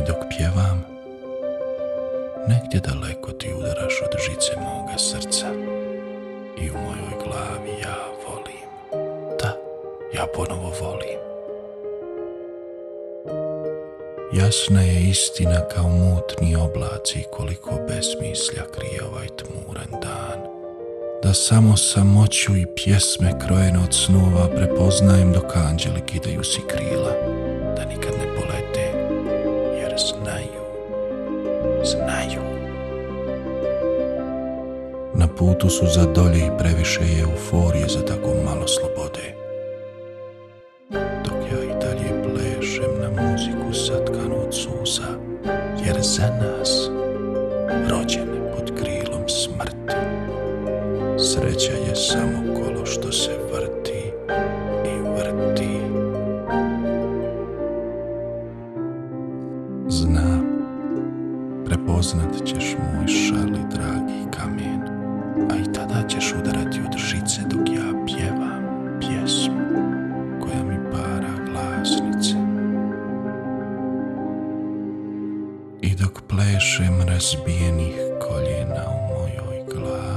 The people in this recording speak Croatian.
I dok pjevam, negdje daleko ti udaraš od žice moga srca i u mojoj glavi ja volim. Da, ja ponovo volim. Jasna je istina kao mutni oblaci koliko besmislja krije ovaj tmuran dan. Da samo samoću i pjesme krojene od snova prepoznajem dok anđeli kidaju si krila. Da nikad ne polete jer znaju. Na putu su za dolje i previše je euforije za tako malo slobode. Jer za nas, rođene pod krilom smrti, sreća je samo kolo što se vrti i vrti. Znam, prepoznat ćeš moj šal i dragi kamen, a i tada ćeš udarati od žice dok ja pjevam pjesmu koja mi para glasnice. I dok plešem razbijenih koljena u mojoj glavi.